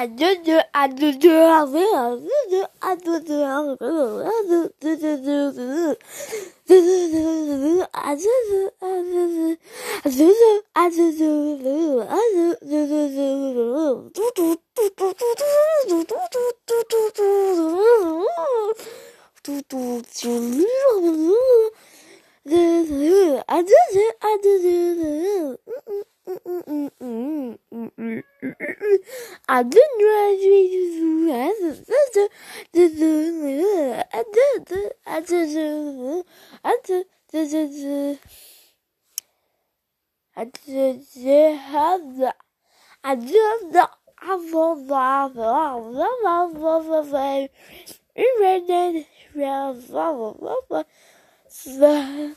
À 2h à 2h à 2h à 2h